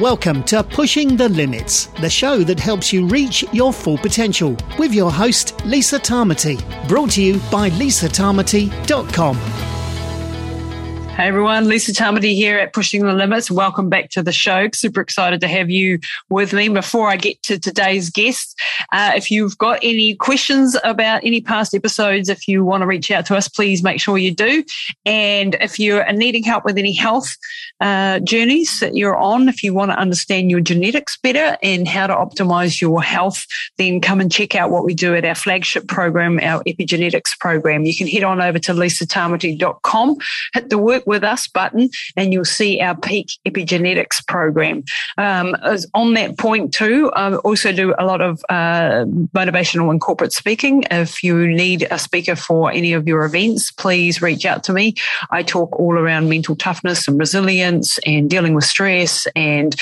Welcome to Pushing the Limits, the show that helps you reach your full potential, with your host, Lisa Tamati, brought to you by lisatamati.com. Hey everyone, Lisa Tamati here at Pushing the Limits. Welcome back to the show. Super excited to have you with me. Before I get to today's guest, if you've got any questions about any past episodes, if you want to reach out to us, please make sure you do. And if you're needing help with any health journeys that you're on, if you want to understand your genetics better and how to optimize your health, then come and check out what we do at our flagship program, our epigenetics program. You can head on over to lisatamati.com, hit the work with us button, and you'll see our peak epigenetics program. On that point too, I also do a lot of motivational and corporate speaking. If you need a speaker for any of your events, please reach out to me. I talk all around mental toughness and resilience and dealing with stress and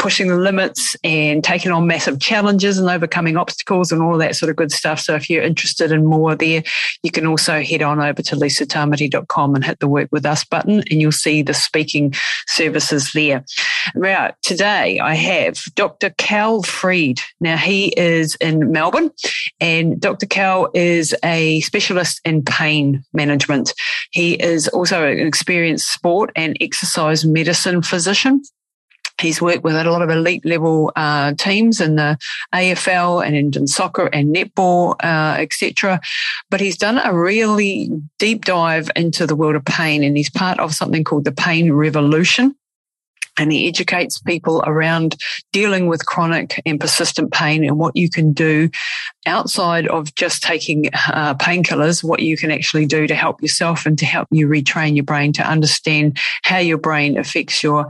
pushing the limits and taking on massive challenges and overcoming obstacles and all of that sort of good stuff. So if you're interested in more there, you can also head on over to lisatamati.com and hit the work with us button, and you'll see the speaking services there. Now, today I have Dr. Kal Fried. Now, he is in Melbourne, and Dr. Kal is a specialist in pain management. He is also an experienced sport and exercise medicine physician. He's worked with a lot of elite level teams in the AFL and in soccer and netball, etc. But he's done a really deep dive into the world of pain, and he's part of something called the Pain Revolution. And he educates people around dealing with chronic and persistent pain and what you can do outside of just taking painkillers, what you can actually do to help yourself and to help you retrain your brain to understand how your brain affects your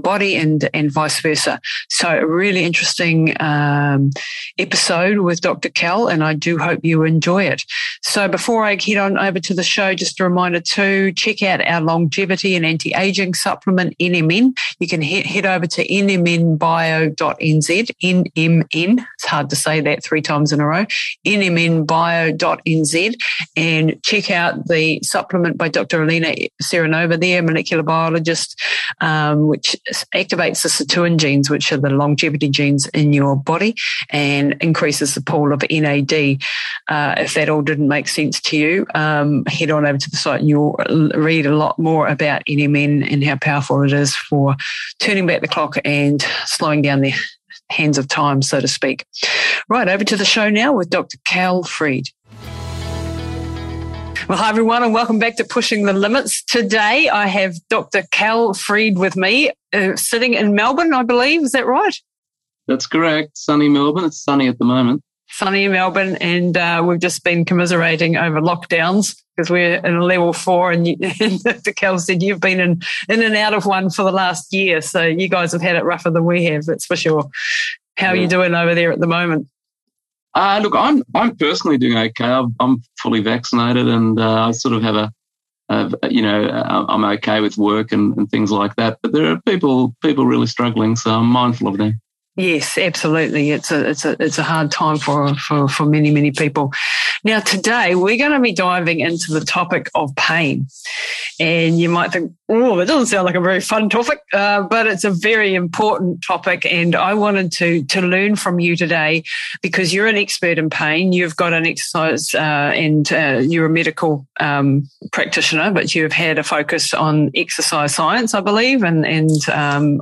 body and vice versa. So a really interesting episode with Dr. Kal, and I do hope you enjoy it. So before I head on over to the show, just a reminder to check out our longevity and anti-aging supplement, NMN. You can head over to nmnbio.nz, NMN. It's hard to say that three times in a row, nmnbio.nz, and check out the supplement by Dr. Alina Seranova there, molecular biologist, which activates the sirtuin genes, which are the longevity genes in your body, and increases the pool of NAD. If that all didn't make sense to you, head on over to the site and you'll read a lot more about NMN and how powerful it is for turning back the clock and slowing down the hands of time, so to speak. Right, over to the show now with Dr. Kal Fried. Well, hi, everyone, and welcome back to Pushing the Limits. Today, I have Dr. Kal Fried with me, sitting in Melbourne, I believe. Is that right? That's correct. Sunny Melbourne. It's sunny at the moment. Sunny Melbourne, and we've just been commiserating over lockdowns because we're in level 4, and Dr. Kal said you've been in and out of one for the last year, so you guys have had it rougher than we have, that's for sure. How are you doing over there at the moment? Look, I'm personally doing okay. I'm fully vaccinated, and I sort of have I'm okay with work and things like that, but there are people really struggling, so I'm mindful of them. Yes, absolutely. It's a hard time for many, many people. Now, today we're going to be diving into the topic of pain. And you might think, oh, it doesn't sound like a very fun topic, but it's a very important topic. And I wanted to learn from you today because you're an expert in pain. You've got an exercise and you're a medical practitioner, but you've had a focus on exercise science, I believe, and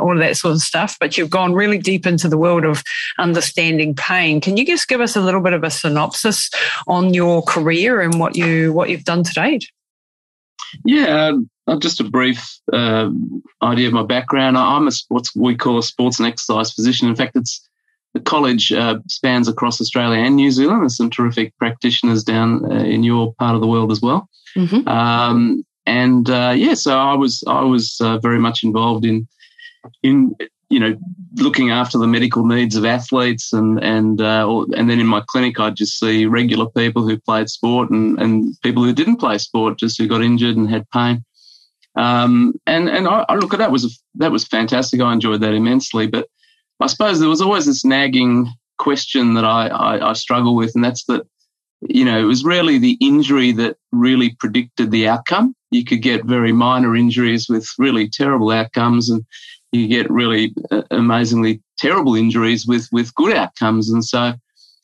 all of that sort of stuff. But you've gone really deep into the world of understanding pain. Can you just give us a little bit of a synopsis on your career and what you've done to date? Yeah, just a brief idea of my background. I'm what we call a sports and exercise physician. In fact, it's the college spans across Australia and New Zealand. There's some terrific practitioners down in your part of the world as well. Mm-hmm. So I was very much involved in looking after the medical needs of athletes, and then in my clinic, I'd just see regular people who played sport and people who didn't play sport, just who got injured and had pain. I look at that was fantastic. I enjoyed that immensely. But I suppose there was always this nagging question that I struggle with, and that's that it was rarely the injury that really predicted the outcome. You could get very minor injuries with really terrible outcomes, and you get really amazingly terrible injuries with good outcomes. And so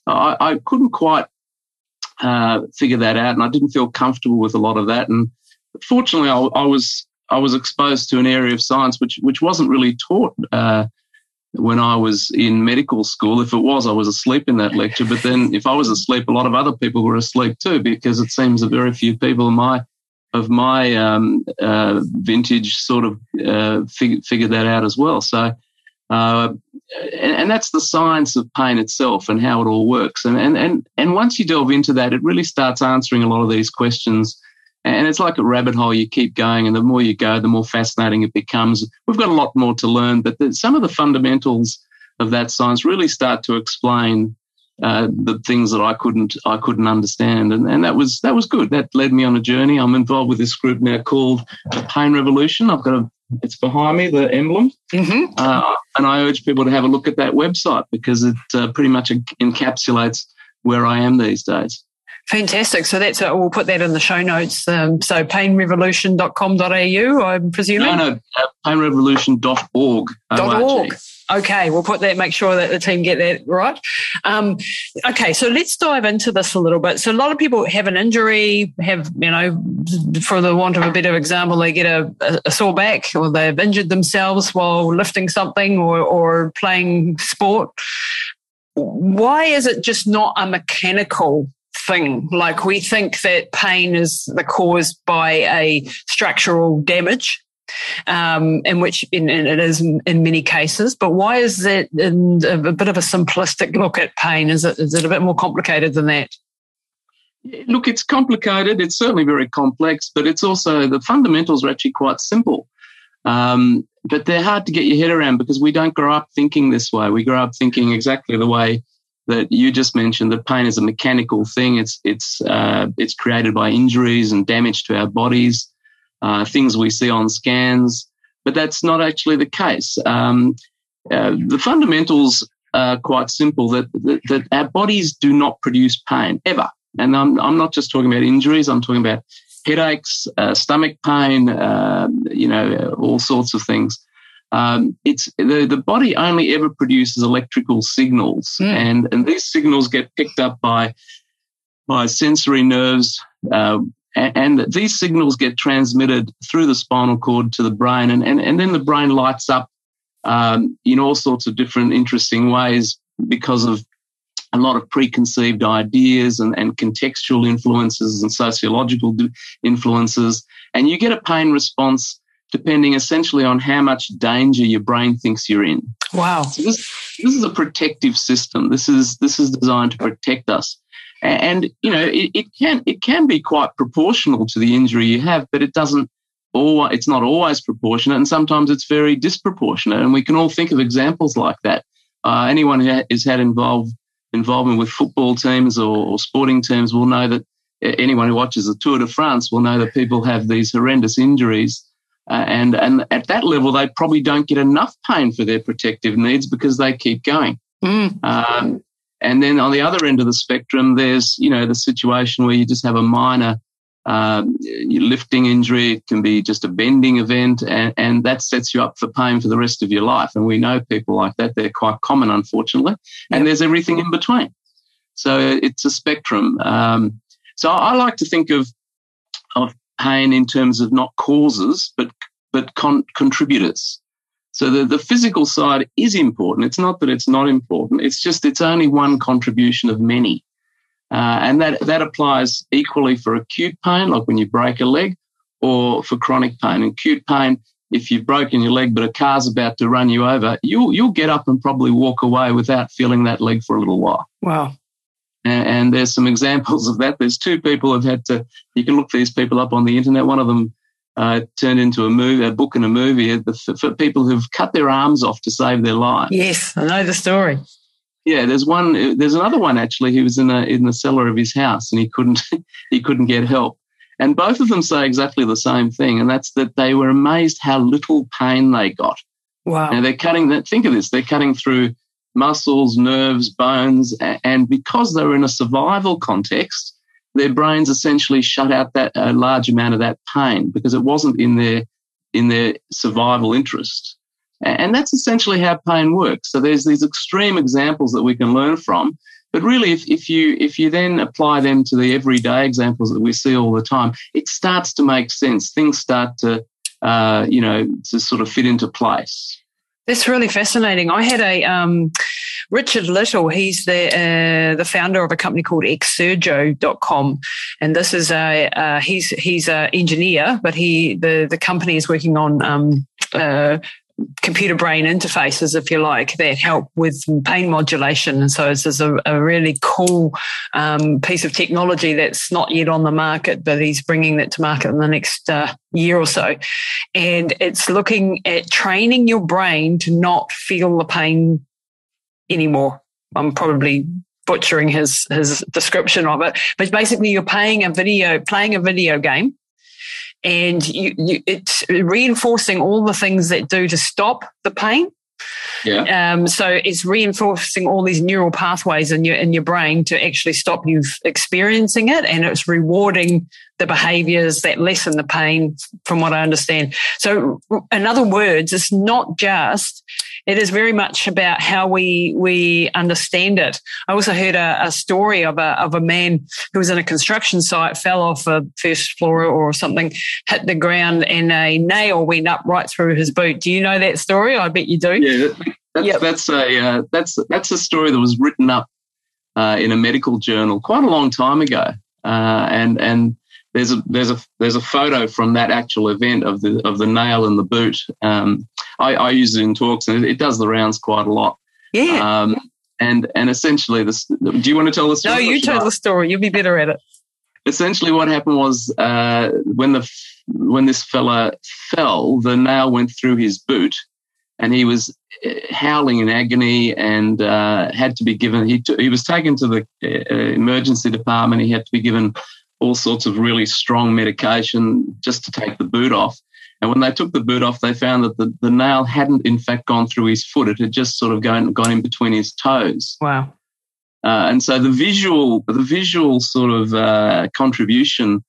I couldn't quite figure that out, and I didn't feel comfortable with a lot of that. And fortunately, I was exposed to an area of science which wasn't really taught when I was in medical school. If it was, I was asleep in that lecture. But then if I was asleep, a lot of other people were asleep too, because it seems that very few people of my vintage sort of figured that out as well. So, and that's the science of pain itself and how it all works. And once you delve into that, it really starts answering a lot of these questions. And it's like a rabbit hole. You keep going, and the more you go, the more fascinating it becomes. We've got a lot more to learn, but some of the fundamentals of that science really start to explain the things that I couldn't understand. And that was good. That led me on a journey. I'm involved with this group now called the Pain Revolution. I've got it's behind me, the emblem. Mm-hmm. And I urge people to have a look at that website, because it pretty much encapsulates where I am these days. Fantastic. So that's we'll put that in the show notes. So painrevolution.com.au, I'm presuming? No, painrevolution.org. .org. Okay, we'll put that, make sure that the team get that right. Okay, so let's dive into this a little bit. So a lot of people have an injury, for the want of a better example, they get a sore back, or they've injured themselves while lifting something or playing sport. Why is it just not a mechanical thing? Like, we think that pain is caused by a structural damage, in which it is in many cases. But why is that a bit of a simplistic look at pain? Is it a bit more complicated than that? Look, it's complicated. It's certainly very complex, but it's also, the fundamentals are actually quite simple. But they're hard to get your head around, because we don't grow up thinking this way. We grow up thinking exactly the way that you just mentioned, that pain is a mechanical thing. It's created by injuries and damage to our bodies, things we see on scans. But that's not actually the case. The fundamentals are quite simple. That our bodies do not produce pain ever. And I'm not just talking about injuries. I'm talking about headaches, stomach pain, all sorts of things. It's the body only ever produces electrical signals, and these signals get picked up by sensory nerves, and these signals get transmitted through the spinal cord to the brain, and then the brain lights up in all sorts of different interesting ways because of a lot of preconceived ideas and contextual influences and sociological influences, and you get a pain response depending essentially on how much danger your brain thinks you're in. Wow. So this is a protective system. This is designed to protect us. And it can be quite proportional to the injury you have, but it's not always proportionate, and sometimes it's very disproportionate. And we can all think of examples like that. Anyone who has had involvement with football teams or sporting teams will know that anyone who watches the Tour de France will know that people have these horrendous injuries. And at that level, they probably don't get enough pain for their protective needs because they keep going. Mm. And then on the other end of the spectrum, there's, the situation where you just have a minor lifting injury. It can be just a bending event, and that sets you up for pain for the rest of your life. And we know people like that. They're quite common, unfortunately. And there's everything in between. So it's a spectrum. So I like to think of pain in terms of not causes, but contributors. So the physical side is important. It's not that it's not important. It's just it's only one contribution of many. And that applies equally for acute pain, like when you break a leg, or for chronic pain. Acute pain, if you've broken your leg but a car's about to run you over, you'll get up and probably walk away without feeling that leg for a little while. Wow. And there's some examples of that. There's two people who've had to, you can look these people up on the internet. One of them turned into a book and a movie for people who've cut their arms off to save their lives. Yes, I know the story. Yeah, there's another one actually who was in the cellar of his house, and he couldn't get help. And both of them say exactly the same thing, and that's that they were amazed how little pain they got. Wow. And they're cutting through muscles, nerves, bones, and because they were in a survival context, their brains essentially shut out that a large amount of that pain because it wasn't in their survival interest. And that's essentially how pain works. So there's these extreme examples that we can learn from. But really, if you then apply them to the everyday examples that we see all the time, it starts to make sense. Things start to, to sort of fit into place. That's really fascinating. I had a Richard Little. He's the founder of a company called exsurgio.com, and this is he's an engineer, but the company is working on computer brain interfaces, if you like, that help with pain modulation. And so this is a really cool piece of technology that's not yet on the market, but he's bringing that to market in the next year or so. And it's looking at training your brain to not feel the pain anymore. I'm probably butchering his description of it, but basically you're playing a video game. And it's reinforcing all the things that do to stop the pain. Yeah. So it's reinforcing all these neural pathways in your brain to actually stop you experiencing it, and it's rewarding the behaviours that lessen the pain, from what I understand. So, in other words, it's not just. It is very much about how we understand it. I also heard a story of a man who was in a construction site, fell off a first floor or something, hit the ground, and a nail went up right through his boot. Do you know that story? I bet you do. Yeah, that's a story that was written up in a medical journal quite a long time ago, and there's a photo from that actual event of the nail in the boot. I use it in talks, and it does the rounds quite a lot. Yeah. And essentially, do you want to tell the story? No, you tell the story. You'll be better at it. Essentially, what happened was when this fella fell, the nail went through his boot, and he was howling in agony and had to be given. He was taken to the emergency department. He had to be given all sorts of really strong medication just to take the boot off. And when they took the boot off, they found that the nail hadn't, in fact, gone through his foot. It had just sort of gone in between his toes. Wow. And so the visual sort of contribution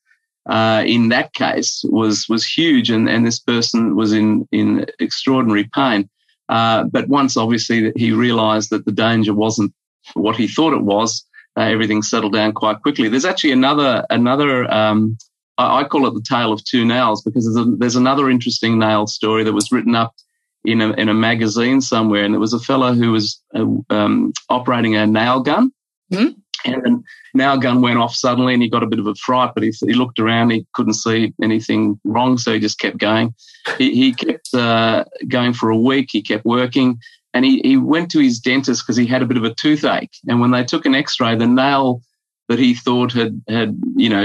in that case was huge, and this person was in extraordinary pain. But once, obviously, he realised that the danger wasn't what he thought it was, everything settled down quite quickly. There's actually another. I call it the tale of two nails, because there's another interesting nail story that was written up in a magazine somewhere, and it was a fella who was operating a nail gun, and the nail gun went off suddenly, and he got a bit of a fright, but he looked around, he couldn't see anything wrong, so he just kept going. He kept going for a week, he kept working, and he went to his dentist because he had a bit of a toothache, and when they took an x-ray, the nail that he thought had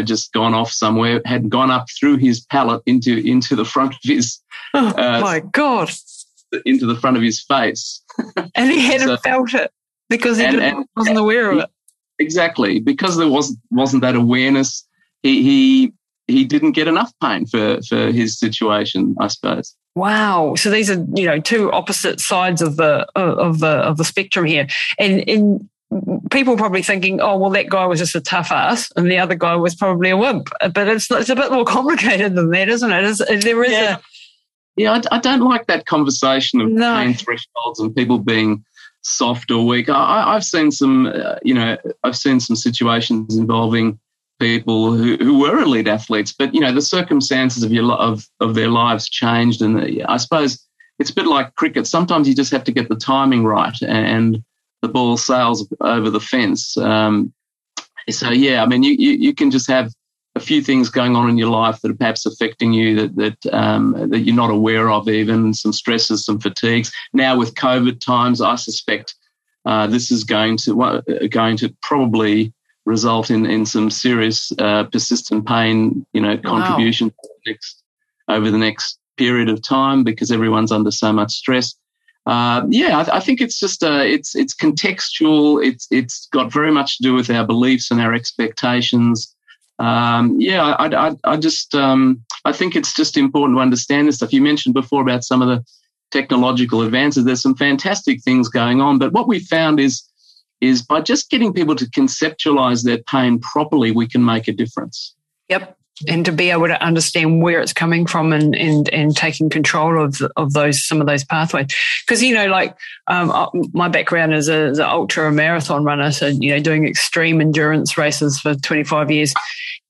just gone off somewhere, had gone up through his palate into the front of his... Oh, my God. Into the front of his face. And he hadn't felt it because he wasn't aware of it. Exactly. Because there wasn't that awareness, he didn't get enough pain for his situation, I suppose. Wow. So these are, two opposite sides of the spectrum here. And in... people probably thinking, oh, well, that guy was just a tough ass and the other guy was probably a wimp. But it's a bit more complicated than that, isn't it? I don't like that conversation of pain thresholds and people being soft or weak. I've seen some situations involving people who were elite athletes, but, the circumstances of their lives changed. And I suppose it's a bit like cricket. Sometimes you just have to get the timing right and the ball sails over the fence. You can just have a few things going on in your life that are perhaps affecting you that you're not aware of, even some stresses, some fatigues. Now with COVID times, I suspect this is going to probably result in some serious persistent pain, contribution over the next period of time, because everyone's under so much stress. I think it's just it's contextual. It's got very much to do with our beliefs and our expectations. I think it's just important to understand this stuff. You mentioned before about some of the technological advances. There's some fantastic things going on, but what we found is by just getting people to conceptualize their pain properly, we can make a difference. Yep. and to be able to understand where it's coming from and taking control of those, some of those pathways. Because, you know, like my background is an ultra marathon runner, so, you know, doing extreme endurance races for 25 years.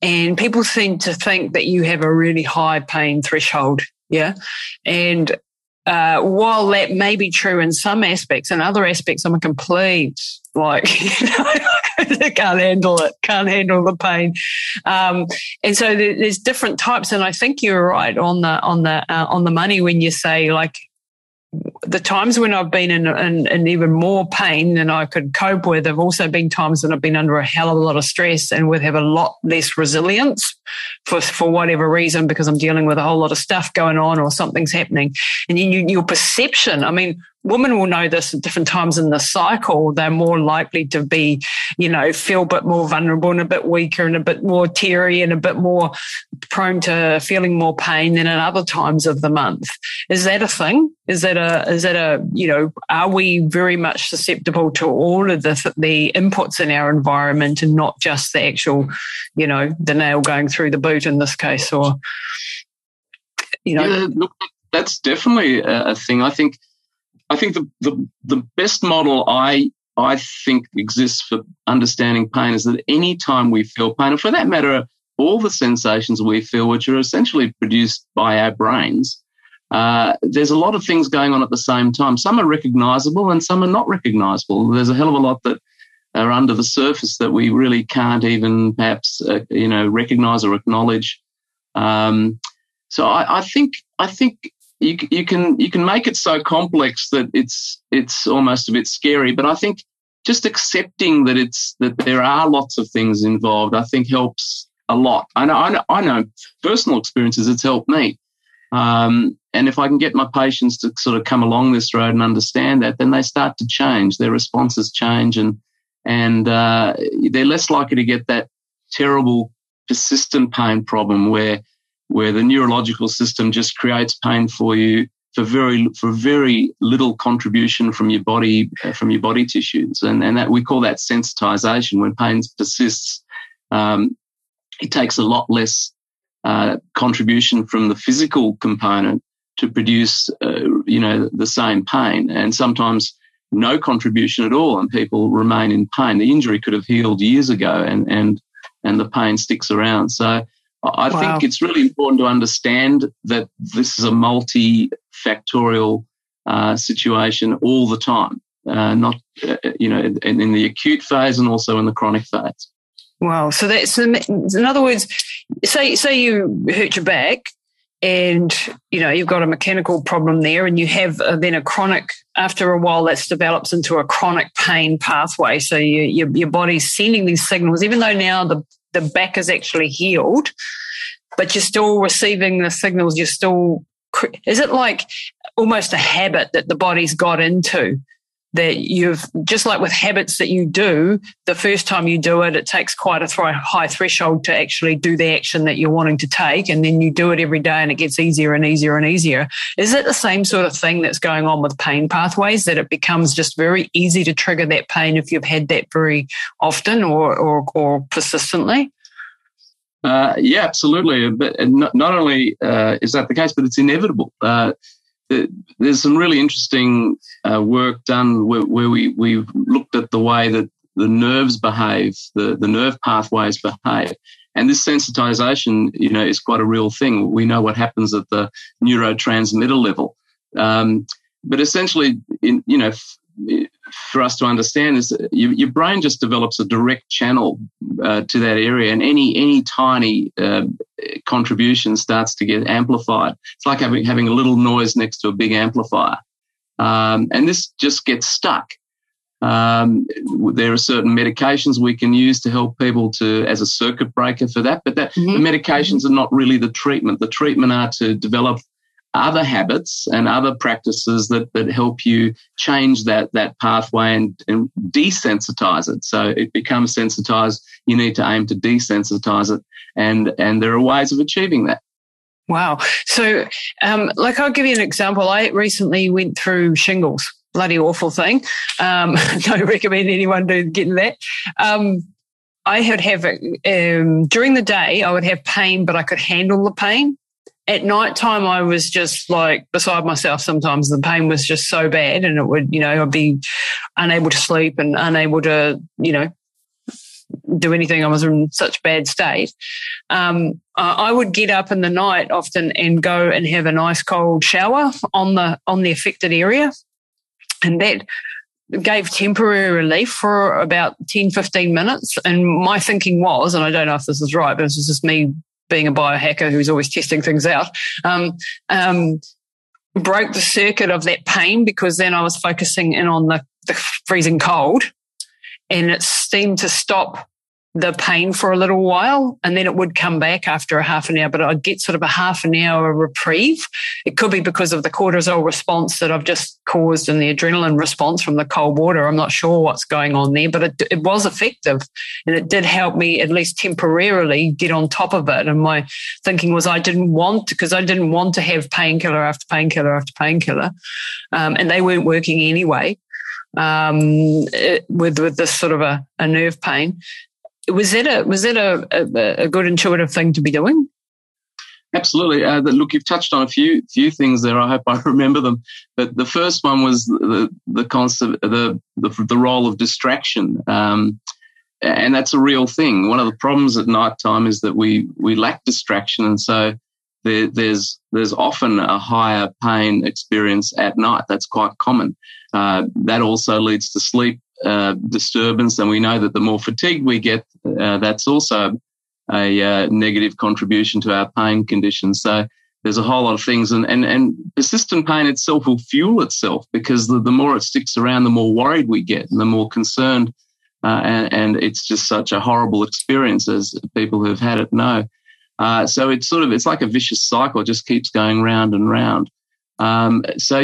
And people seem to think that you have a really high pain threshold, yeah? And while that may be true in some aspects, in other aspects I'm a complete, like, you know, I can't handle it, can't handle the pain. And so there's different types, and I think you're right on the money when you say, like, the times when I've been in even more pain than I could cope with have also been times when I've been under a hell of a lot of stress and would have a lot less resilience for whatever reason, because I'm dealing with a whole lot of stuff going on or something's happening. And your perception, I mean, women will know this at different times in the cycle. They're more likely to be, you know, feel a bit more vulnerable and a bit weaker and a bit more teary and a bit more prone to feeling more pain than at other times of the month. Is that a thing? Is that a, you know, are we very much susceptible to all of the inputs in our environment and not just the actual, you know, the nail going through the boot in this case, or, you know? Yeah, look, that's definitely a thing. I think the best model I think exists for understanding pain is that any time we feel pain, and for that matter, all the sensations we feel, which are essentially produced by our brains, there's a lot of things going on at the same time. Some are recognizable and some are not recognizable. There's a hell of a lot that are under the surface that we really can't even perhaps recognize or acknowledge. So I think. You can make it so complex that it's almost a bit scary. But I think just accepting that that there are lots of things involved, I think, helps a lot. I know personal experiences, it's helped me. And if I can get my patients to sort of come along this road and understand that, then they start to change. Their responses change, and they're less likely to get that terrible persistent pain problem where the neurological system just creates pain for you for very little contribution from your body tissues, and that we call that sensitization. When pain persists, it takes a lot less contribution from the physical component to produce the same pain, and sometimes no contribution at all, and people remain in pain. The injury could have healed years ago, and the pain sticks around. So I think it's really important to understand that this is a multifactorial situation all the time, in the acute phase and also in the chronic phase. Wow. So that's, in other words, say you hurt your back and, you know, you've got a mechanical problem there, and you have then a chronic, after a while that develops into a chronic pain pathway. So your body's sending these signals, even though now the back is actually healed, but you're still receiving the signals. You're still, is it like almost a habit that the body's got into, that you've, just like with habits that you do, the first time you do it, it takes quite a high threshold to actually do the action that you're wanting to take, and then you do it every day and it gets easier and easier and easier. Is it the same sort of thing that's going on with pain pathways, that it becomes just very easy to trigger that pain if you've had that very often or persistently? Yeah, absolutely. But not only is that the case, but it's inevitable. There's some really interesting work done where we've looked at the way that the nerves behave, the nerve pathways behave. And this sensitization, you know, is quite a real thing. We know what happens at the neurotransmitter level. But essentially, for us to understand is your brain just develops a direct channel to that area, and any tiny contribution starts to get amplified. It's like having a little noise next to a big amplifier, and this just gets stuck. There are certain medications we can use to help people as a circuit breaker for that, but the medications are not really the treatment. The treatment are to develop other habits and other practices that help you change that pathway and desensitize it. So it becomes sensitized. You need to aim to desensitize it, and there are ways of achieving that. Wow. So, I'll give you an example. I recently went through shingles. Bloody awful thing. Don't recommend anyone getting that. I would have, during the day, I would have pain, but I could handle the pain. At night time, I was just like beside myself sometimes. The pain was just so bad and it would, you know, I'd be unable to sleep and unable to, you know, do anything. I was in such bad state. I would get up in the night often and go and have an ice cold shower on the affected area. And that gave temporary relief for about 10, 15 minutes. And my thinking was, and I don't know if this is right, but this is just me being a biohacker who's always testing things out, broke the circuit of that pain, because then I was focusing in on the freezing cold, and it seemed to stop the pain for a little while, and then it would come back after a half an hour, but I'd get sort of a half an hour reprieve. It could be because of the cortisol response that I've just caused and the adrenaline response from the cold water. I'm not sure what's going on there, but it was effective, and it did help me at least temporarily get on top of it. And my thinking was I didn't want to have painkiller after painkiller after painkiller, and they weren't working anyway with this sort of a nerve pain. Was it a good intuitive thing to be doing? Absolutely. Look, you've touched on a few things there. I hope I remember them. But the first one was the concept, the role of distraction, and that's a real thing. One of the problems at night time is that we lack distraction, and so there's often a higher pain experience at night. That's quite common. That also leads to sleep disturbance, and we know that the more fatigued we get, that's also a negative contribution to our pain condition. So there's a whole lot of things, and persistent pain itself will fuel itself, because the more it sticks around, the more worried we get and the more concerned, and it's just such a horrible experience, as people who have had it know. So it's like a vicious cycle. It just keeps going round and round. So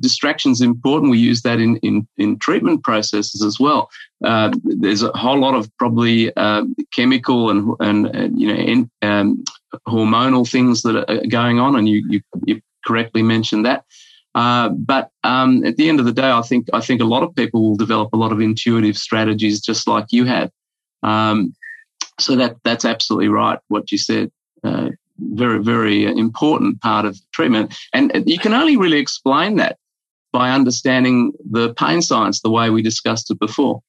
distraction's important. We use that in treatment processes as well. There's a whole lot of probably chemical and hormonal things that are going on, and you correctly mentioned that. But at the end of the day, I think a lot of people will develop a lot of intuitive strategies, just like you have. So that's absolutely right what you said. Very, very important part of treatment. And you can only really explain that by understanding the pain science the way we discussed it before.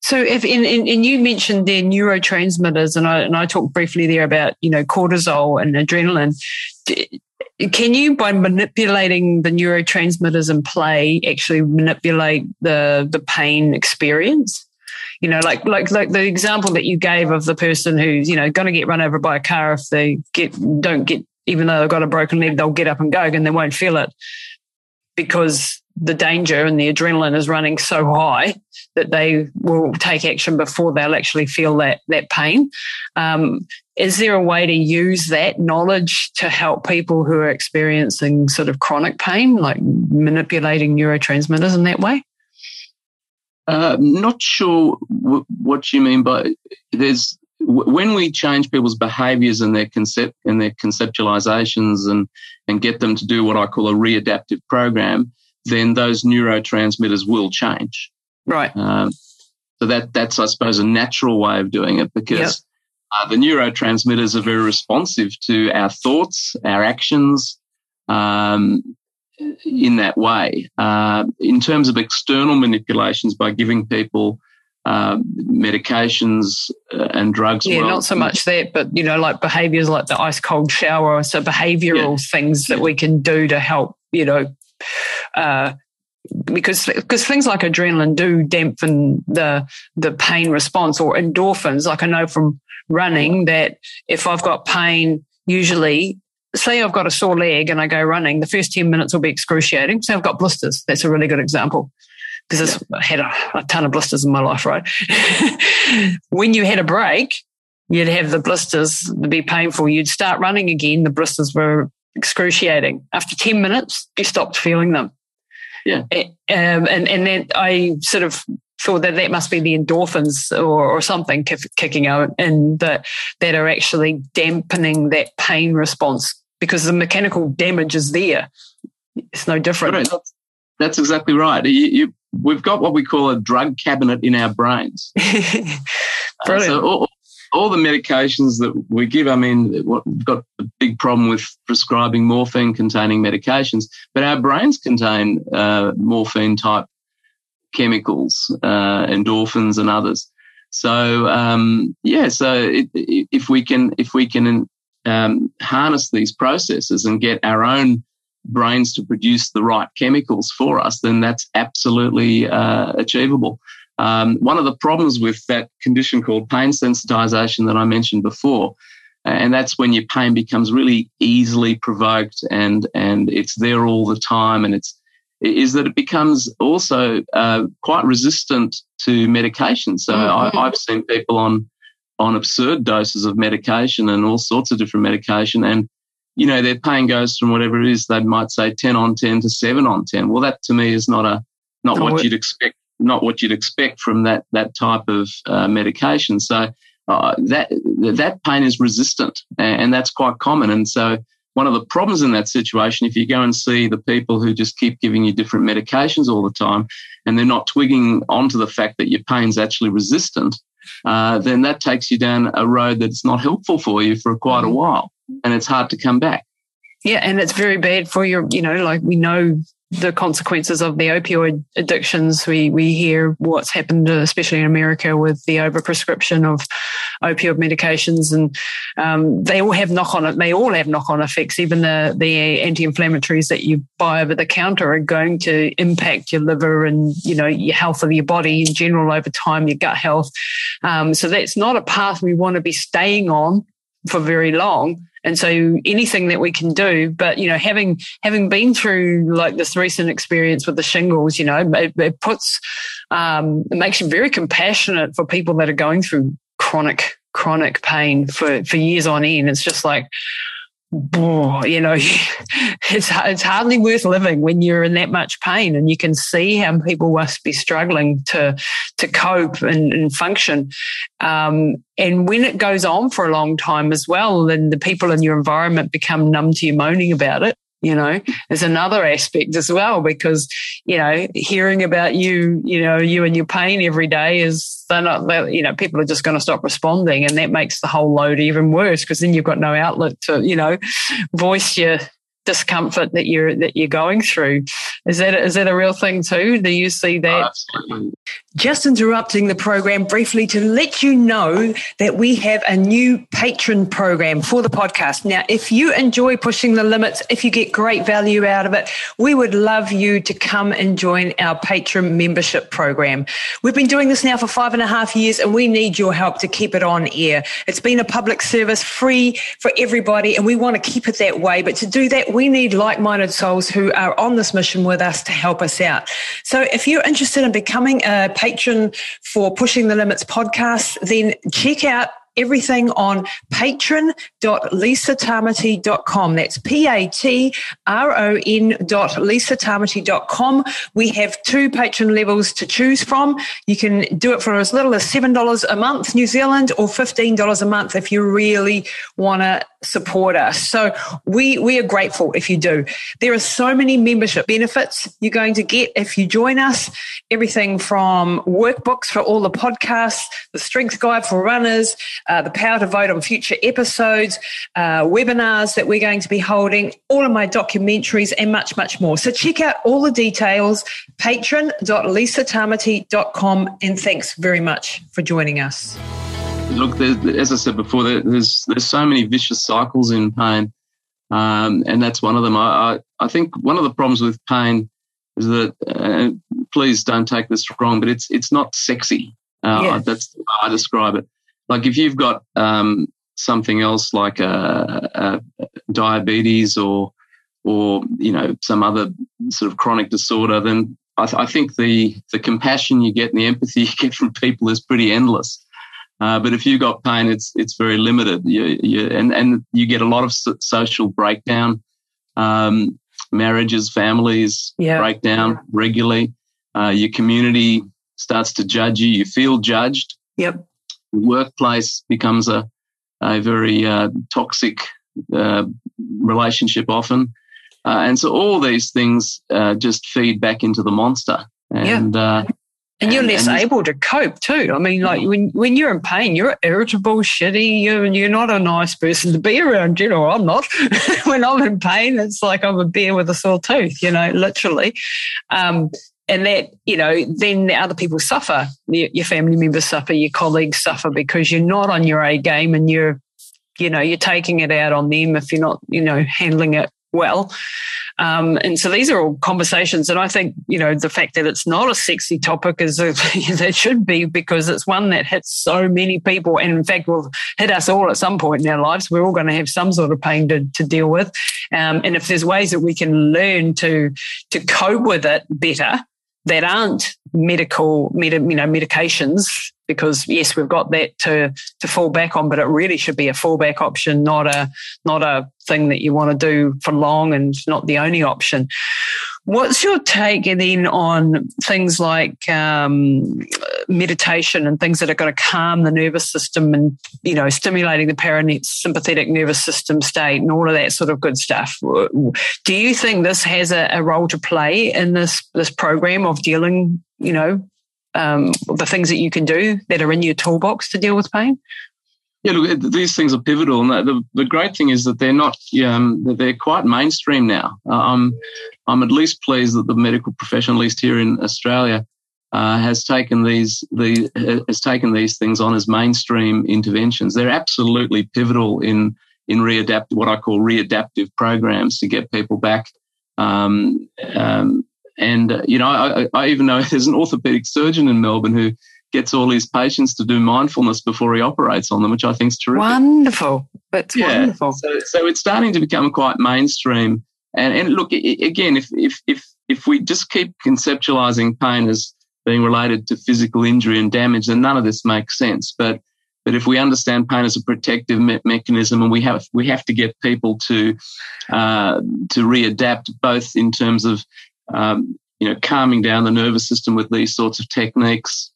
So if you mentioned their neurotransmitters, and I talked briefly there about, you know, cortisol and adrenaline. Can you, by manipulating the neurotransmitters in play, actually manipulate the pain experience? You know, like the example that you gave of the person who's, you know, going to get run over by a car. If they don't get, even though they've got a broken leg, they'll get up and go, and they won't feel it because the danger and the adrenaline is running so high that they will take action before they'll actually feel that pain. Is there a way to use that knowledge to help people who are experiencing sort of chronic pain, like manipulating neurotransmitters in that way? Not sure what you mean by there's. When we change people's behaviours and their conceptualizations and get them to do what I call a readaptive program, then those neurotransmitters will change. Right. So that's I suppose a natural way of doing it, because the neurotransmitters are very responsive to our thoughts, our actions. In that way, in terms of external manipulations by giving people medications and drugs. Yeah, well, not so much that, but, you know, like behaviours like the ice cold shower, so behavioural things that we can do to help, you know, because things like adrenaline do dampen the pain response, or endorphins. Like I know from running that if I've got pain, usually, say I've got a sore leg and I go running, the first 10 minutes will be excruciating. Say I've got blisters. That's a really good example, because I had a ton of blisters in my life, right? When you had a break, you'd have the blisters, it'd be painful. You'd start running again. The blisters were excruciating. After 10 minutes, you stopped feeling them. Yeah. And then I sort of thought that must be the endorphins or something kicking out, and that are actually dampening that pain response, because the mechanical damage is there. It's no different. Right. That's exactly right. We've got what we call a drug cabinet in our brains. So all the medications that we give, I mean, we've got a big problem with prescribing morphine-containing medications, but our brains contain morphine-type chemicals, endorphins and others. So, if we can harness these processes and get our own brains to produce the right chemicals for us, then that's absolutely achievable. One of the problems with that condition called pain sensitization that I mentioned before, and that's when your pain becomes really easily provoked and it's there all the time, and is that it becomes also quite resistant to medication. So I've seen people on absurd doses of medication and all sorts of different medication, and you know, their pain goes from whatever it is, they might say 10 on 10 to 7 on 10. Well, that to me is not what you'd expect from that type of medication. So that pain is resistant, and that's quite common. And so one of the problems in that situation, if you go and see the people who just keep giving you different medications all the time and they're not twigging onto the fact that your pain's actually resistant, then that takes you down a road that's not helpful for you for quite a while, and it's hard to come back. Yeah, and it's very bad for your, you know, like we know the consequences of the opioid addictions. We hear what's happened, especially in America, with the overprescription of opioid medications, and they all have knock-on effects. Even the anti-inflammatories that you buy over the counter are going to impact your liver and, you know, your health of your body in general over time, your gut health. So that's not a path we want to be staying on for very long. And so anything that we can do, but, you know, having been through like this recent experience with the shingles, you know, it makes you very compassionate for people that are going through chronic pain for years on end. It's just like, you know, it's hardly worth living when you're in that much pain, and you can see how people must be struggling to cope and function. And when it goes on for a long time as well, then the people in your environment become numb to you moaning about it. You know, there's another aspect as well, because, you know, hearing about you and your pain every day is people are just going to stop responding, and that makes the whole load even worse, because then you've got no outlet to, you know, voice your discomfort that you're going through. Is that a real thing too? Do you see that? Absolutely. Just interrupting the program briefly to let you know that we have a new patron program for the podcast. Now, if you enjoy Pushing the Limits, if you get great value out of it, we would love you to come and join our patron membership program. We've been doing this now for 5.5 years, and we need your help to keep it on air. It's been a public service, free for everybody, and we want to keep it that way. But to do that, we need like-minded souls who are on this mission with us to help us out. So if you're interested in becoming a patron for Pushing the Limits podcast, then check out everything on patron.lisatamati.com. That's patron.lisatamati.com. We have 2 patron levels to choose from. You can do it for as little as $7 a month New Zealand, or $15 a month if you really want to support us. So we are grateful if you do. There are so many membership benefits you're going to get if you join us. Everything from workbooks for all the podcasts, the strength guide for runners, the power to vote on future episodes, webinars that we're going to be holding, all of my documentaries, and much, much more. So check out all the details, patron.lisatamati.com, and thanks very much for joining us. Look, as I said before, there's so many vicious cycles in pain, and that's one of them. I think one of the problems with pain is that, please don't take this wrong, but it's not sexy. That's the way I describe it. Like if you've got something else like a diabetes or you know, some other sort of chronic disorder, then I think the compassion you get and the empathy you get from people is pretty endless. But if you've got pain, it's very limited. You get a lot of social breakdown, marriages, families break down regularly. Your community starts to judge you. You feel judged. Yep. Workplace becomes a very toxic relationship often. And so all these things just feed back into the monster. And And you're less able to cope too. I mean, like when you're in pain, you're irritable, shitty. You're not a nice person to be around. You know, I'm not. When I'm in pain, it's like I'm a bear with a sore tooth. You know, literally. And that, you know, then other people suffer. Your family members suffer. Your colleagues suffer because you're not on your A game, and you're taking it out on them if you're not, handling it well. And so these are all conversations. And I think, the fact that it's not a sexy topic is that should be, because it's one that hits so many people, and in fact will hit us all at some point in our lives. We're all going to have some sort of pain to deal with. And if there's ways that we can learn to cope with it better that aren't medications, because yes, we've got that to fall back on, but it really should be a fallback option, not a thing that you want to do for long, and not the only option. What's your take then on things like meditation and things that are going to calm the nervous system and, stimulating the parasympathetic nervous system state and all of that sort of good stuff? Do you think this has a role to play in this program of dealing, the things that you can do that are in your toolbox to deal with pain? Yeah, look, these things are pivotal, and the great thing is that they're not. They're quite mainstream now. I'm at least pleased that the medical profession, at least here in Australia, has taken these things on as mainstream interventions. They're absolutely pivotal in what I call readaptive programs to get people back. I even know there's an orthopedic surgeon in Melbourne who gets all his patients to do mindfulness before he operates on them, which I think is terrific. Wonderful. That's wonderful. So it's starting to become quite mainstream. And look, again, if we just keep conceptualizing pain as being related to physical injury and damage, then none of this makes sense. But if we understand pain as a protective mechanism, and we have to get people to readapt, both in terms of calming down the nervous system with these sorts of techniques.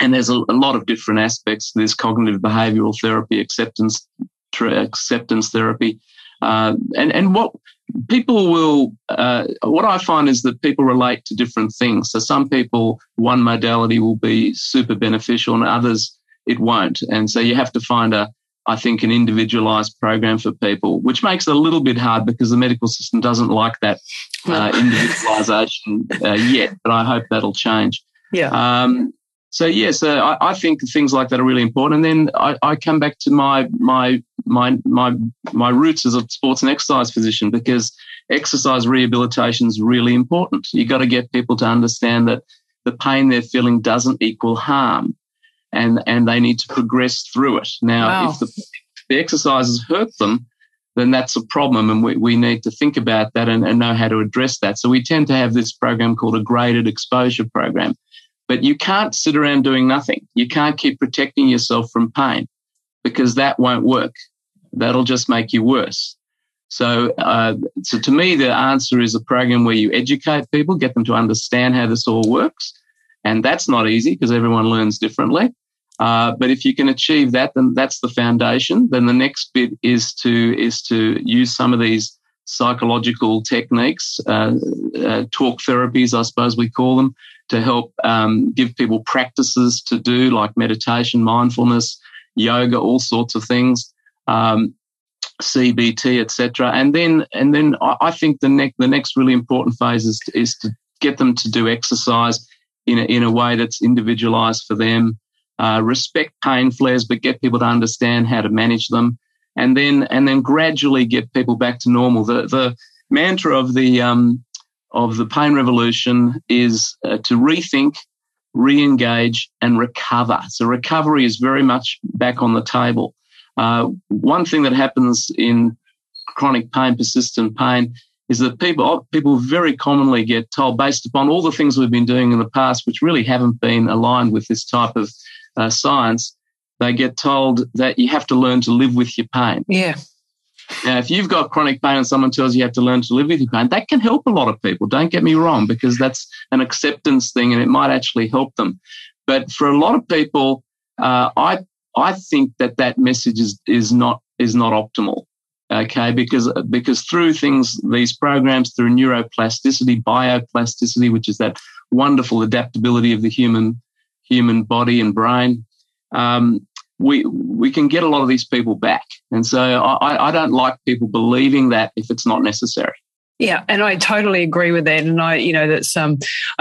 And there's a lot of different aspects to this: cognitive behavioural therapy, acceptance therapy, and what people will. What I find is that people relate to different things. So some people, one modality will be super beneficial, and others it won't. And so you have to find an individualised program for people, which makes it a little bit hard because the medical system doesn't like that individualisation yet. But I hope that'll change. Yeah. I think things like that are really important. And then I come back to my roots as a sports and exercise physician, because exercise rehabilitation is really important. You've got to get people to understand that the pain they're feeling doesn't equal harm, and they need to progress through it. Now, if the exercises hurt them, then that's a problem, and we need to think about that and know how to address that. So we tend to have this program called a graded exposure program. But you can't sit around doing nothing. You can't keep protecting yourself from pain, because that won't work. That'll just make you worse. So to me, the answer is a program where you educate people, get them to understand how this all works. And that's not easy because everyone learns differently. But if you can achieve that, then that's the foundation. Then the next bit is to use some of these psychological techniques, talk therapies, I suppose we call them, to help give people practices to do, like meditation, mindfulness, yoga, all sorts of things, CBT, etc. And then I think the next really important phase is to get them to do exercise in a way that's individualized for them. Respect pain flares, but get people to understand how to manage them, and then gradually get people back to normal. The mantra of the pain revolution is to rethink, re-engage, and recover. So recovery is very much back on the table. One thing that happens in chronic pain, persistent pain, is that people very commonly get told, based upon all the things we've been doing in the past, which really haven't been aligned with this type of science, they get told that you have to learn to live with your pain. Yeah. Now, if you've got chronic pain and someone tells you you have to learn to live with your pain, that can help a lot of people. Don't get me wrong, because that's an acceptance thing and it might actually help them. But for a lot of people, I think that message is not optimal, okay? Because through things, these programs, through neuroplasticity, bioplasticity, which is that wonderful adaptability of the human body and brain, we can get a lot of these people back. And so I don't like people believing that if it's not necessary. Yeah, and I totally agree with that. And that's I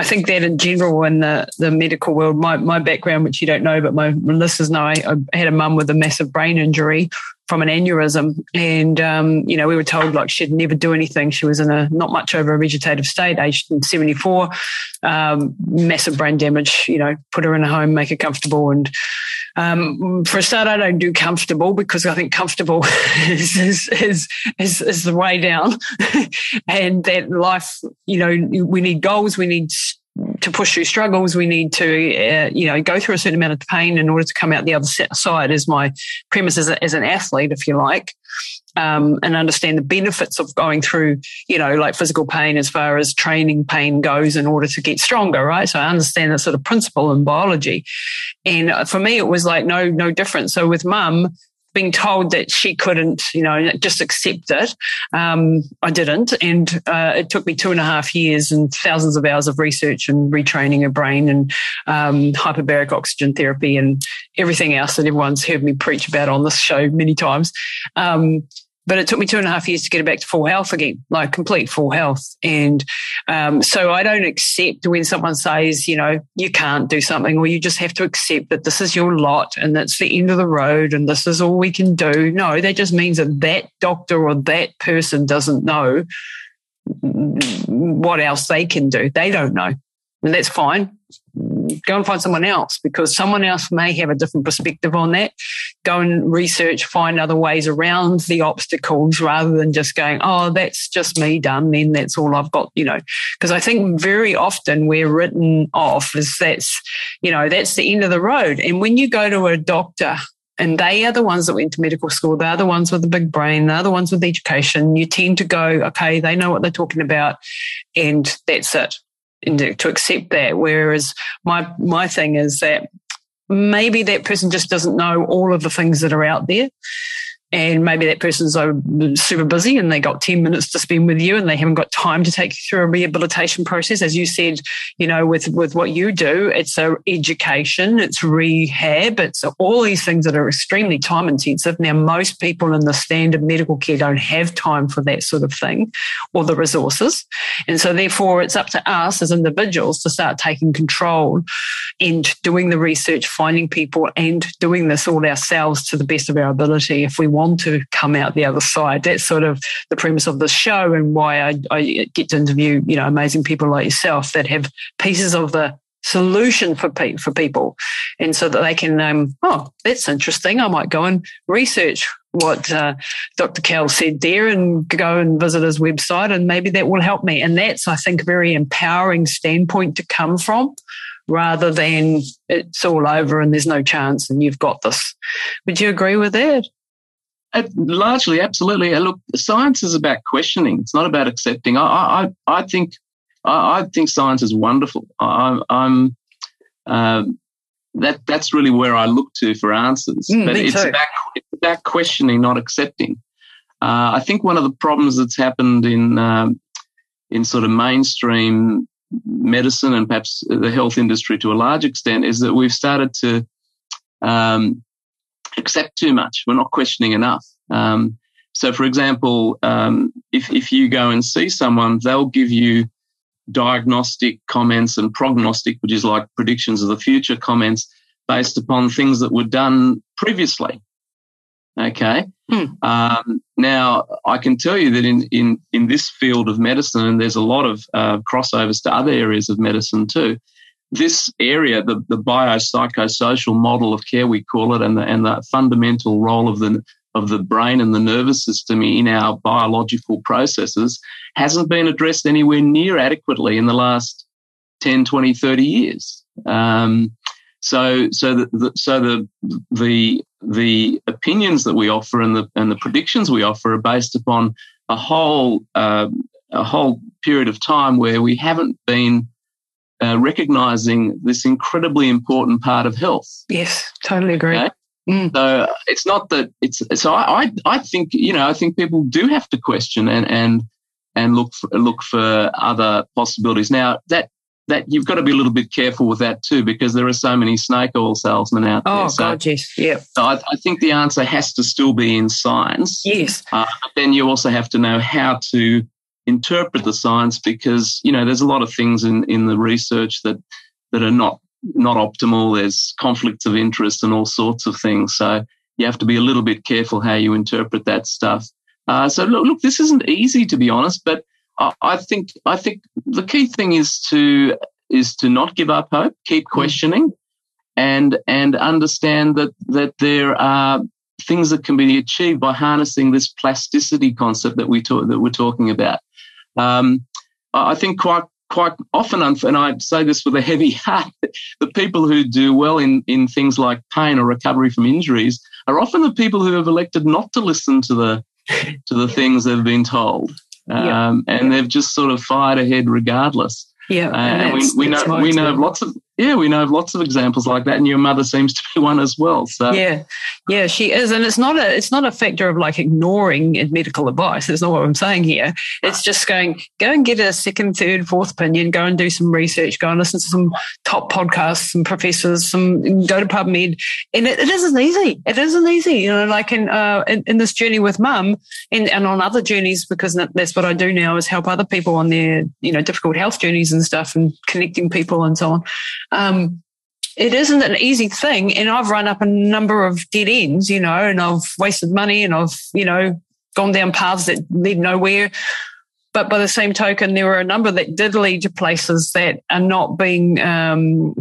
think that in general in the medical world, my background, which you don't know, but my listeners know, I had a mum with a massive brain injury from an aneurysm, and we were told like she'd never do anything. She was in a not much over a vegetative state, aged 74, massive brain damage. Put her in a home, make her comfortable, and for a start, I don't do comfortable because I think comfortable is the way down. And that life, we need goals, we need to push through struggles, we need to, go through a certain amount of pain in order to come out the other side. Is my premise as an athlete, if you like. And understand the benefits of going through, physical pain as far as training pain goes in order to get stronger, right? So I understand that sort of principle in biology. And for me, it was like no different. So with mum being told that she couldn't, just accept it, I didn't. And it took me 2.5 years and thousands of hours of research and retraining her brain and hyperbaric oxygen therapy and everything else that everyone's heard me preach about on this show many times. But it took me 2.5 years to get it back to full health again, like complete full health. And so I don't accept when someone says, you can't do something, or you just have to accept that this is your lot and that's the end of the road and this is all we can do. No, that just means that doctor or that person doesn't know what else they can do. They don't know. And that's fine. Go and find someone else, because someone else may have a different perspective on that. Go and research, find other ways around the obstacles rather than just going, oh, that's just me done, then that's all I've got, Because I think very often we're written off as that's the end of the road. And when you go to a doctor, and they are the ones that went to medical school, they're the ones with the big brain, they're the ones with education, you tend to go, okay, they know what they're talking about and that's it. And to accept that, whereas my thing is that maybe that person just doesn't know all of the things that are out there, and maybe that person's super busy and they got 10 minutes to spend with you and they haven't got time to take you through a rehabilitation process. As you said, with what you do, it's education, it's rehab, it's all these things that are extremely time intensive. Now, most people in the standard medical care don't have time for that sort of thing or the resources. And so therefore, it's up to us as individuals to start taking control and doing the research, finding people and doing this all ourselves to the best of our ability if we want to come out the other side. That's sort of the premise of the show and why I get to interview, amazing people like yourself that have pieces of the solution for people, and so that they can, that's interesting, I might go and research what Dr. Kal said there and go and visit his website and maybe that will help me. And that's, I think, a very empowering standpoint to come from, rather than it's all over and there's no chance and you've got this. Would you agree with that? Largely, absolutely. Look, science is about questioning. It's not about accepting. I think science is wonderful. That's really where I look to for answers. But it's about questioning, not accepting. I think one of the problems that's happened in sort of mainstream medicine and perhaps the health industry to a large extent is that we've started to accept too much. We're not questioning enough. So, for example, if you go and see someone, they'll give you diagnostic comments and prognostic, which is like predictions of the future comments based upon things that were done previously. Okay. Now, I can tell you that in this field of medicine, and there's a lot of crossovers to other areas of medicine too, this area, the biopsychosocial model of care, we call it, and the fundamental role of the brain and the nervous system in our biological processes hasn't been addressed anywhere near adequately in the last 10, 20, 30 years. So the opinions that we offer and the predictions we offer are based upon a whole period of time where we haven't been recognizing this incredibly important part of health. Yes, totally agree. Okay? So it's not that it's. So I think I think people do have to question and look for other possibilities. Now that that you've got to be a little bit careful with that too, because there are so many snake oil salesmen out there. Oh, God, yes. Yeah. So I think the answer has to still be in science. Yes. But then you also have to know how to interpret the science, because, you know, there's a lot of things in the research that are not optimal. There's conflicts of interest and all sorts of things. So you have to be a little bit careful how you interpret that stuff. So look, this isn't easy, to be honest, but I think the key thing is to not give up hope, keep questioning, and understand that there are things that can be achieved by harnessing this plasticity concept that we're talking about. I think quite often, and I say this with a heavy heart, the people who do well in things like pain or recovery from injuries are often the people who have elected not to listen to the things they've been told. They've just sort of fired ahead regardless. Yeah, and we know of lots of examples like that, and your mother seems to be one as well. So yeah, she is, and it's not a factor of like ignoring medical advice. That's not what I'm saying here. It's just go and get a second, third, fourth opinion. Go and do some research. Go and listen to some top podcasts, some professors, go to PubMed, and it isn't easy. It isn't easy, you know. Like in this journey with Mum, and on other journeys, because that's what I do now is help other people on their difficult health journeys and stuff, and connecting people and so on. It isn't an easy thing, and I've run up a number of dead ends, and I've wasted money, and I've gone down paths that lead nowhere. But by the same token, there were a number that did lead to places that are not being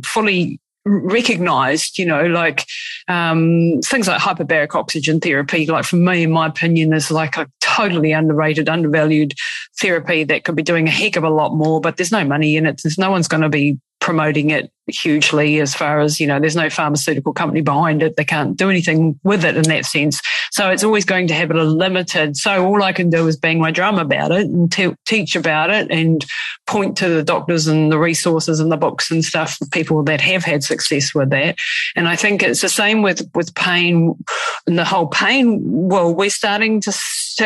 fully recognised, like things like hyperbaric oxygen therapy. Like for me, in my opinion, is like a totally underrated, undervalued therapy that could be doing a heck of a lot more, but there's no money in it. There's no one's going to be promoting it hugely, as far as, there's no pharmaceutical company behind it. They can't do anything with it in that sense. So it's always going to have it limited. So all I can do is bang my drum about it and teach about it and point to the doctors and the resources and the books and stuff for people that have had success with that. And I think it's the same with pain and the whole pain. Well, we're starting to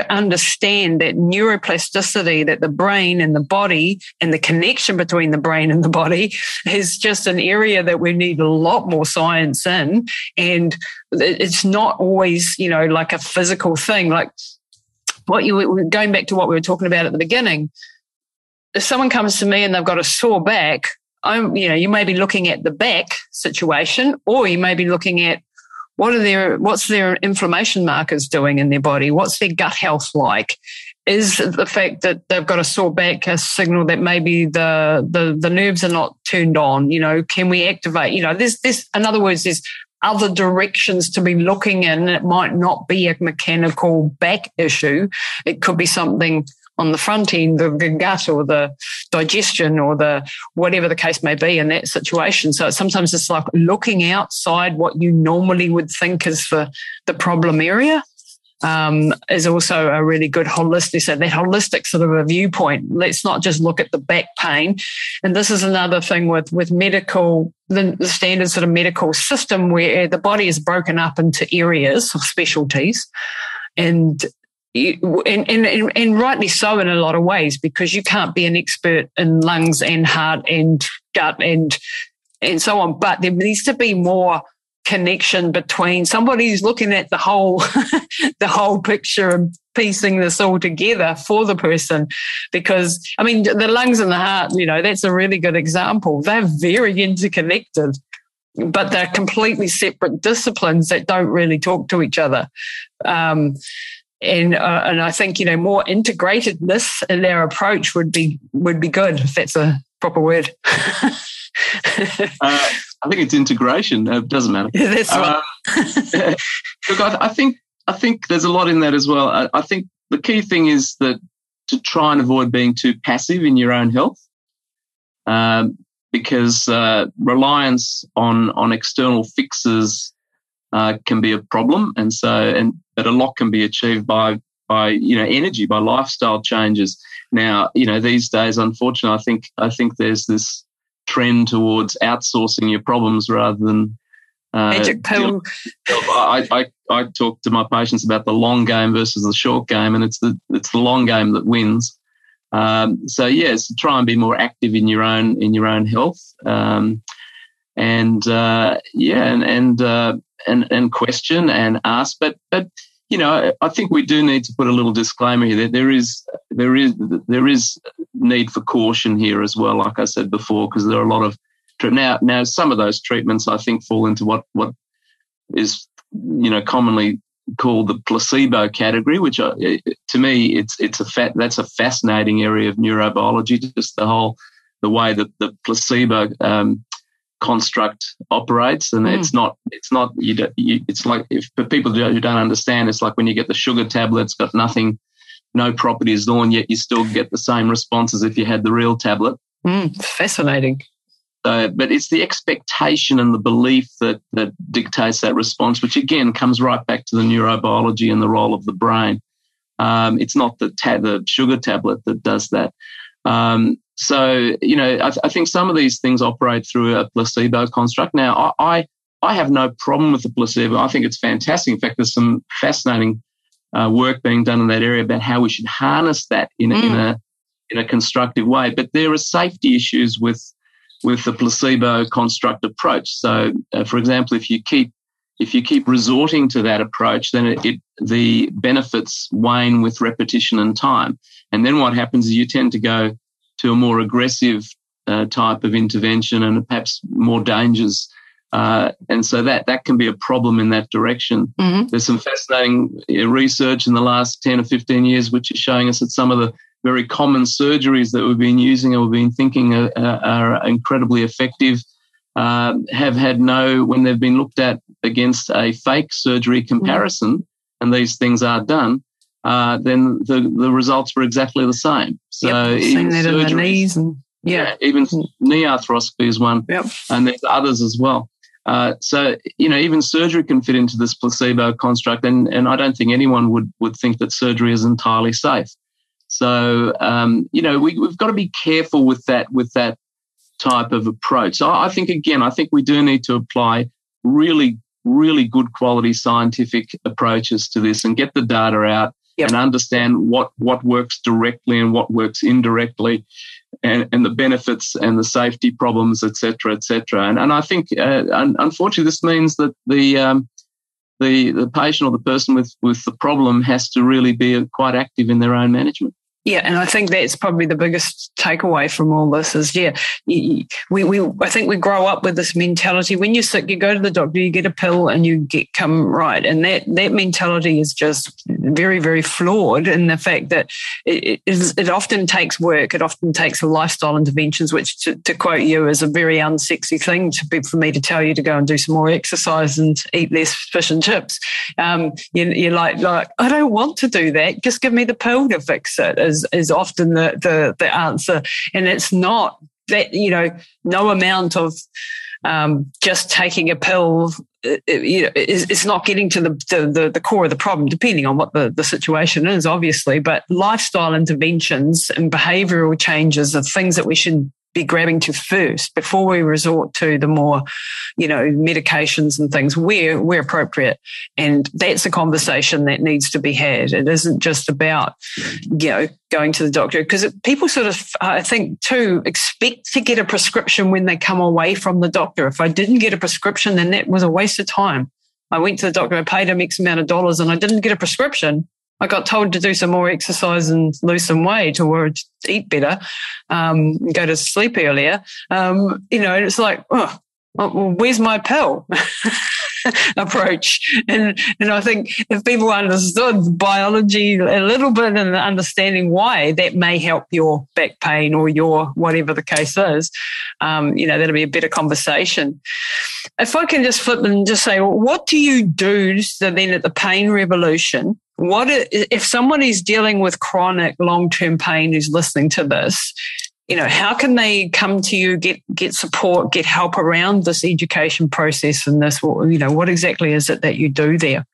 understand that neuroplasticity, that the brain and the body and the connection between the brain and the body is just an area that we need a lot more science in. And it's not always, like a physical thing. Like going back to what we were talking about at the beginning, if someone comes to me and they've got a sore back, you may be looking at the back situation, or you may be looking at what's their inflammation markers doing in their body? What's their gut health like? Is the fact that they've got a sore back a signal that maybe the nerves are not turned on? Can we activate? In other words, there's other directions to be looking in, and it might not be a mechanical back issue. It could be something on the front end, the gut or the digestion or the whatever the case may be in that situation. So it's sometimes just like looking outside what you normally would think is the problem area is also a really good holistic. So that holistic sort of a viewpoint, let's not just look at the back pain. And this is another thing with medical, the standard sort of medical system where the body is broken up into areas or specialties. And rightly so in a lot of ways, because you can't be an expert in lungs and heart and gut and so on. But there needs to be more connection between somebody who's looking at the whole the whole picture and piecing this all together for the person. Because the lungs and the heart, that's a really good example. They're very interconnected, but they're completely separate disciplines that don't really talk to each other. And I think, more integratedness in their approach would be good, if that's a proper word. I think it's integration. It doesn't matter. That's right. Look, I think there's a lot in that as well. I think the key thing is that to try and avoid being too passive in your own health, because reliance on external fixes can be a problem, but a lot can be achieved by energy, by lifestyle changes. Now, these days, unfortunately, I think there's this trend towards outsourcing your problems rather than magic pill. I talk to my patients about the long game versus the short game, and it's the long game that wins. So yes, try and be more active in your own health, and question and ask. But you know, I think we do need to put a little disclaimer here that there is need for caution here as well. Like I said before, because there are a lot of now some of those treatments I think fall into what is, you know, commonly called the placebo category, which to me that's a fascinating area of neurobiology. Just the way that the placebo construct operates, and it's like, if for people who don't understand, it's like when you get the sugar tablet, it's got no properties on, yet you still get the same response as if you had the real tablet. Fascinating. But it's the expectation and the belief that dictates that response, which again comes right back to the neurobiology and the role of the brain. It's not the sugar tablet that does that. So, you know, I think some of these things operate through a placebo construct. Now, I have no problem with the placebo. I think it's fantastic. In fact, there's some fascinating work being done in that area about how we should harness that in a constructive way. But there are safety issues with the placebo construct approach. So, for example, if you keep resorting to that approach, then the benefits wane with repetition and time. And then what happens is you tend to go to a more aggressive type of intervention and perhaps more dangers. And so that can be a problem in that direction. Mm-hmm. There's some fascinating research in the last 10 or 15 years which is showing us that some of the very common surgeries that we've been using or we've been thinking are incredibly effective, have had when they've been looked at against a fake surgery comparison, and these things are done, then the results were exactly the same. So even that in the knees even knee arthroscopy is one, and there's others as well. So, you know, even surgery can fit into this placebo construct, and I don't think anyone would think that surgery is entirely safe. So, you know, we've got to be careful with that type of approach. So I think we do need to apply really, really good quality scientific approaches to this and get the data out and understand what works directly and what works indirectly and the benefits and the safety problems, et cetera, et cetera. And I think, unfortunately, this means that the patient or the person with the problem has to really be quite active in their own management. Yeah, and I think that's probably the biggest takeaway from all this is, I think we grow up with this mentality. When you're sick, you go to the doctor, you get a pill and you come right. And that mentality is just very, very flawed in the fact that it often takes work. It often takes lifestyle interventions, which to quote you is a very unsexy thing for me to tell you to go and do some more exercise and eat less fish and chips. You're like, I don't want to do that. Just give me the pill to fix it. Is often the answer, and it's not that, you know, no amount of just taking a pill, you know, it's not getting to the core of the problem, depending on what the situation is, obviously. But lifestyle interventions and behavioural changes are things that we should be grabbing to first before we resort to the more, you know, medications and things where appropriate. And that's a conversation that needs to be had. It isn't just about, you know, going to the doctor, because people sort of, I think, too, expect to get a prescription when they come away from the doctor. If I didn't get a prescription, then that was a waste of time. I went to the doctor, I paid him X amount of dollars and I didn't get a prescription. I got told to do some more exercise and lose some weight or eat better, go to sleep earlier. You know, it's like, oh, well, where's my pill approach? And I think if people understood biology a little bit and understanding why that may help your back pain or your whatever the case is, you know, that'll be a better conversation. If I can just flip and just say, well, what do you do so then at the Pain Revolution? What if someone is dealing with chronic long-term pain who's listening to this, you know, how can they come to you, get support, get help around this education process and this, you know, what exactly is it that you do there?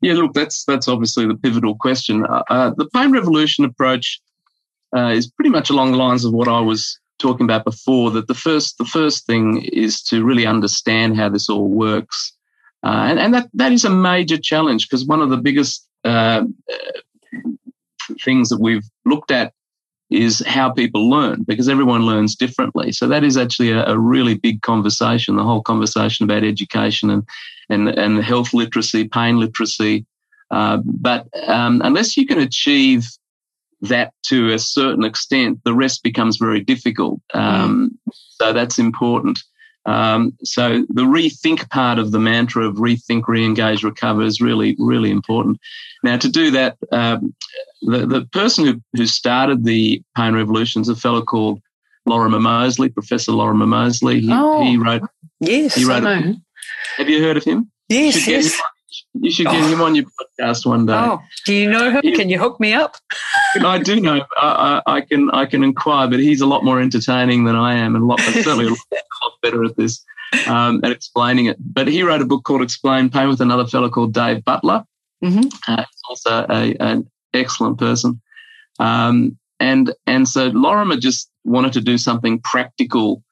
Yeah, look, that's obviously the pivotal question. The Pain Revolution approach is pretty much along the lines of what I was talking about before, that the first thing is to really understand how this all works. And that is a major challenge, because one of the biggest things that we've looked at is how people learn, because everyone learns differently. So that is actually a really big conversation, the whole conversation about education and health literacy, pain literacy. But unless you can achieve that to a certain extent, the rest becomes very difficult. So that's important. So the rethink part of the mantra of rethink, re-engage, recover is really, really important. Now, to do that, the person who started the Pain Revolution is a fellow called Lorimer Moseley, Professor Lorimer Moseley. He wrote. Have you heard of him? Yes. You should get him on your podcast one day. Oh, do you know him? Can you hook me up? I do know him. I can inquire, but he's a lot more entertaining than I am, and certainly a lot better at this, at explaining it. But he wrote a book called Explain Pain with another fellow called Dave Butler. Mm-hmm. He's also an excellent person. And so Lorimer just wanted to do something practical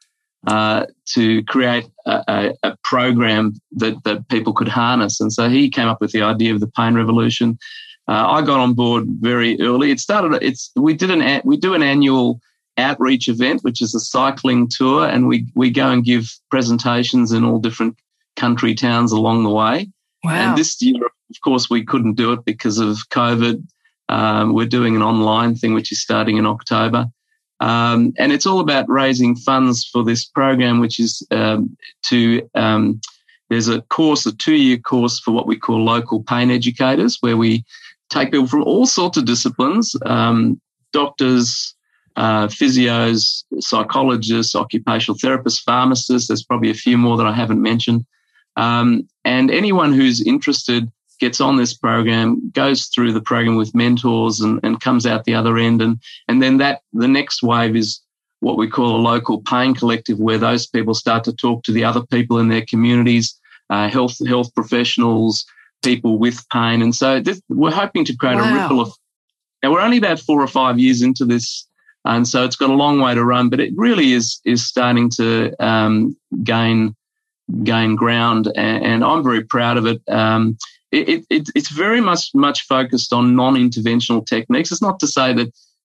to create a program that people could harness. And so he came up with the idea of the Pain Revolution. I got on board very early. We do an annual outreach event, which is a cycling tour, and we go and give presentations in all different country towns along the way. Wow. And this year, of course, we couldn't do it because of COVID. We're doing an online thing, which is starting in October. And it's all about raising funds for this program, which is there's a 2-year course for what we call local pain educators, where we take people from all sorts of disciplines, doctors, physios, psychologists, occupational therapists, pharmacists. There's probably a few more that I haven't mentioned. And anyone who's interested gets on this program, goes through the program with mentors and comes out the other end. And then the next wave is what we call a local pain collective, where those people start to talk to the other people in their communities, health professionals, people with pain. And so we're hoping to create a ripple effect. Now, we're only about 4 or 5 years into this, and so it's got a long way to run, but it really is starting to gain ground, and I'm very proud of it. It's very much focused on non-interventional techniques. It's not to say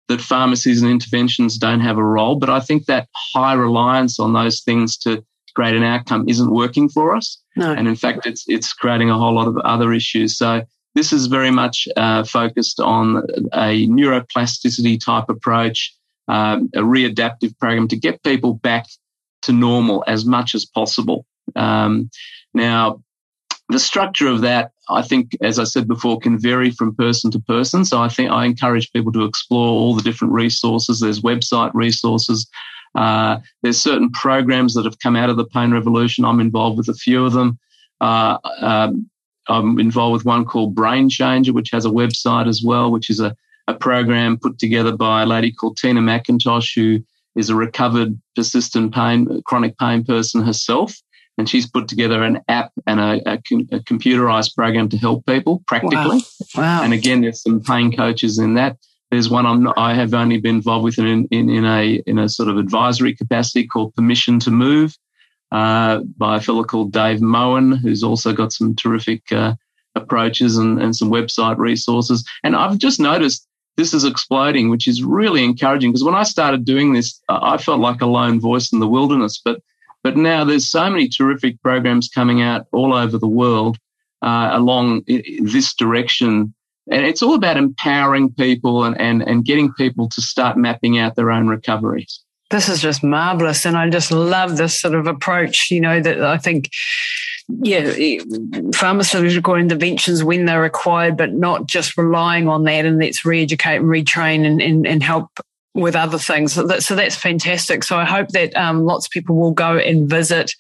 that pharmacies and interventions don't have a role, but I think that high reliance on those things to create an outcome isn't working for us. No. And in fact, it's creating a whole lot of other issues. So this is very much focused on a neuroplasticity type approach, a readaptive program to get people back to normal as much as possible. Now, the structure of that, I think, as I said before, can vary from person to person. So I think I encourage people to explore all the different resources. There's website resources. There's certain programs that have come out of the Pain Revolution. I'm involved with a few of them. I'm involved with one called Brain Changer, which has a website as well, which is a program put together by a lady called Tina McIntosh, who is a recovered persistent chronic pain person herself. And she's put together an app and a computerized program to help people practically. Wow. And again, there's some pain coaches in that. There's one I have only been involved with in a sort of advisory capacity called Permission to Move by a fellow called Dave Moen, who's also got some terrific approaches and some website resources. And I've just noticed this is exploding, which is really encouraging, because when I started doing this, I felt like a lone voice in the wilderness, But now there's so many terrific programs coming out all over the world along this direction. And it's all about empowering people and getting people to start mapping out their own recoveries. This is just marvellous, and I just love this sort of approach, that I think... Yeah, pharmaceutical interventions when they're required, but not just relying on that, and let's re-educate and retrain and help with other things. So that's fantastic. So I hope that lots of people will go and visit,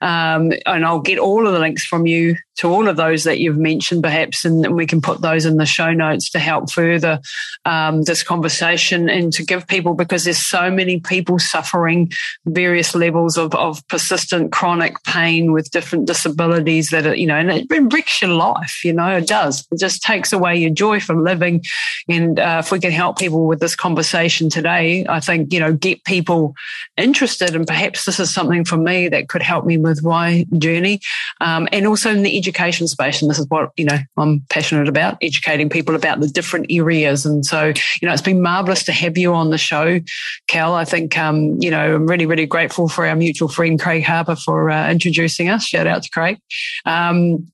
and I'll get all of the links from you to all of those that you've mentioned perhaps, and we can put those in the show notes to help further this conversation and to give people, because there's so many people suffering various levels of persistent chronic pain with different disabilities that, and it wrecks your life, it does. It just takes away your joy for living. And if we can help people with this conversation today, I think, you know, get people interested, and perhaps this is something for me that could help me with my journey. And also in the education space, and this is what, you know, I'm passionate about, educating people about the different areas. And so, you know, it's been marvellous to have you on the show, Kal. I think, you know, I'm really, really grateful for our mutual friend, Craig Harper, for introducing us. Shout out to Craig. And,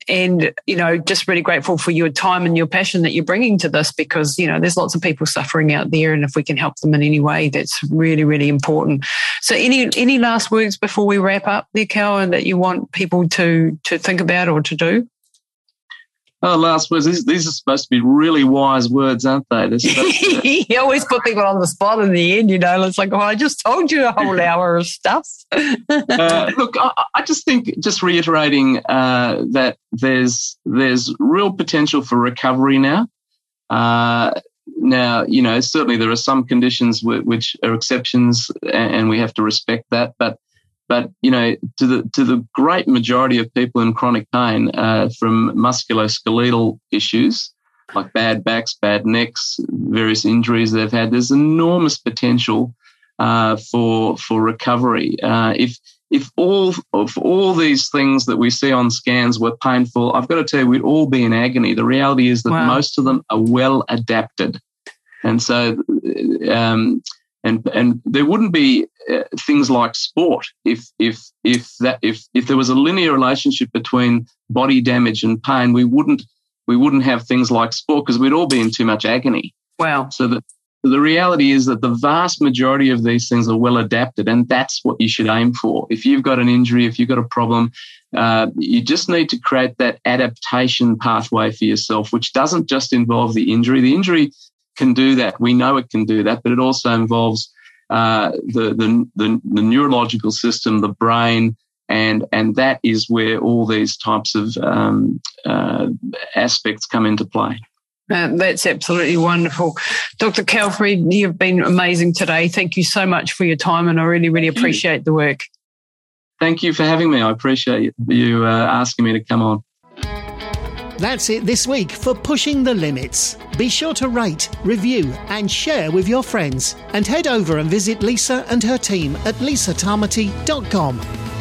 you know, just really grateful for your time and your passion that you're bringing to this, because, you know, there's lots of people suffering out there, and if we can help them in any way, that's really, really important. So any last words before we wrap up there, Kal, and that you want people to think about or to do? Oh, last words. These are supposed to be really wise words, aren't they? You always put people on the spot in the end, you know. It's like, oh, I just told you a whole hour of stuff. Look, I just think, just reiterating that there's real potential for recovery now. Now, you know, certainly there are some conditions which are exceptions, and we have to respect that. But you know, to the great majority of people in chronic pain from musculoskeletal issues like bad backs, bad necks, various injuries they've had, there's enormous potential for recovery. If all these things that we see on scans were painful, I've got to tell you, we'd all be in agony. The reality is that most of them are well adapted, and so. And there wouldn't be things like sport if there was a linear relationship between body damage and pain. We wouldn't have things like sport, because we'd all be in too much agony. Wow. So the reality is that the vast majority of these things are well adapted, and that's what you should aim for. If you've got an injury, if you've got a problem, you just need to create that adaptation pathway for yourself, which doesn't just involve the injury. The injury can do that. We know it can do that, but it also involves the neurological system, the brain, and that is where all these types of aspects come into play. That's absolutely wonderful. Dr. Kal Fried, you've been amazing today. Thank you so much for your time, and I really, really appreciate the work. Thank you for having me. I appreciate you asking me to come on. That's it this week for Pushing the Limits. Be sure to rate, review and share with your friends, and head over and visit Lisa and her team at lisatamati.com.